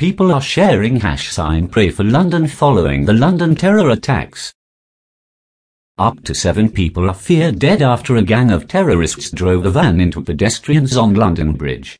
People are sharing #Pray for London following the London terror attacks. Up to 7 people are feared dead after a gang of terrorists drove a van into pedestrians on London Bridge.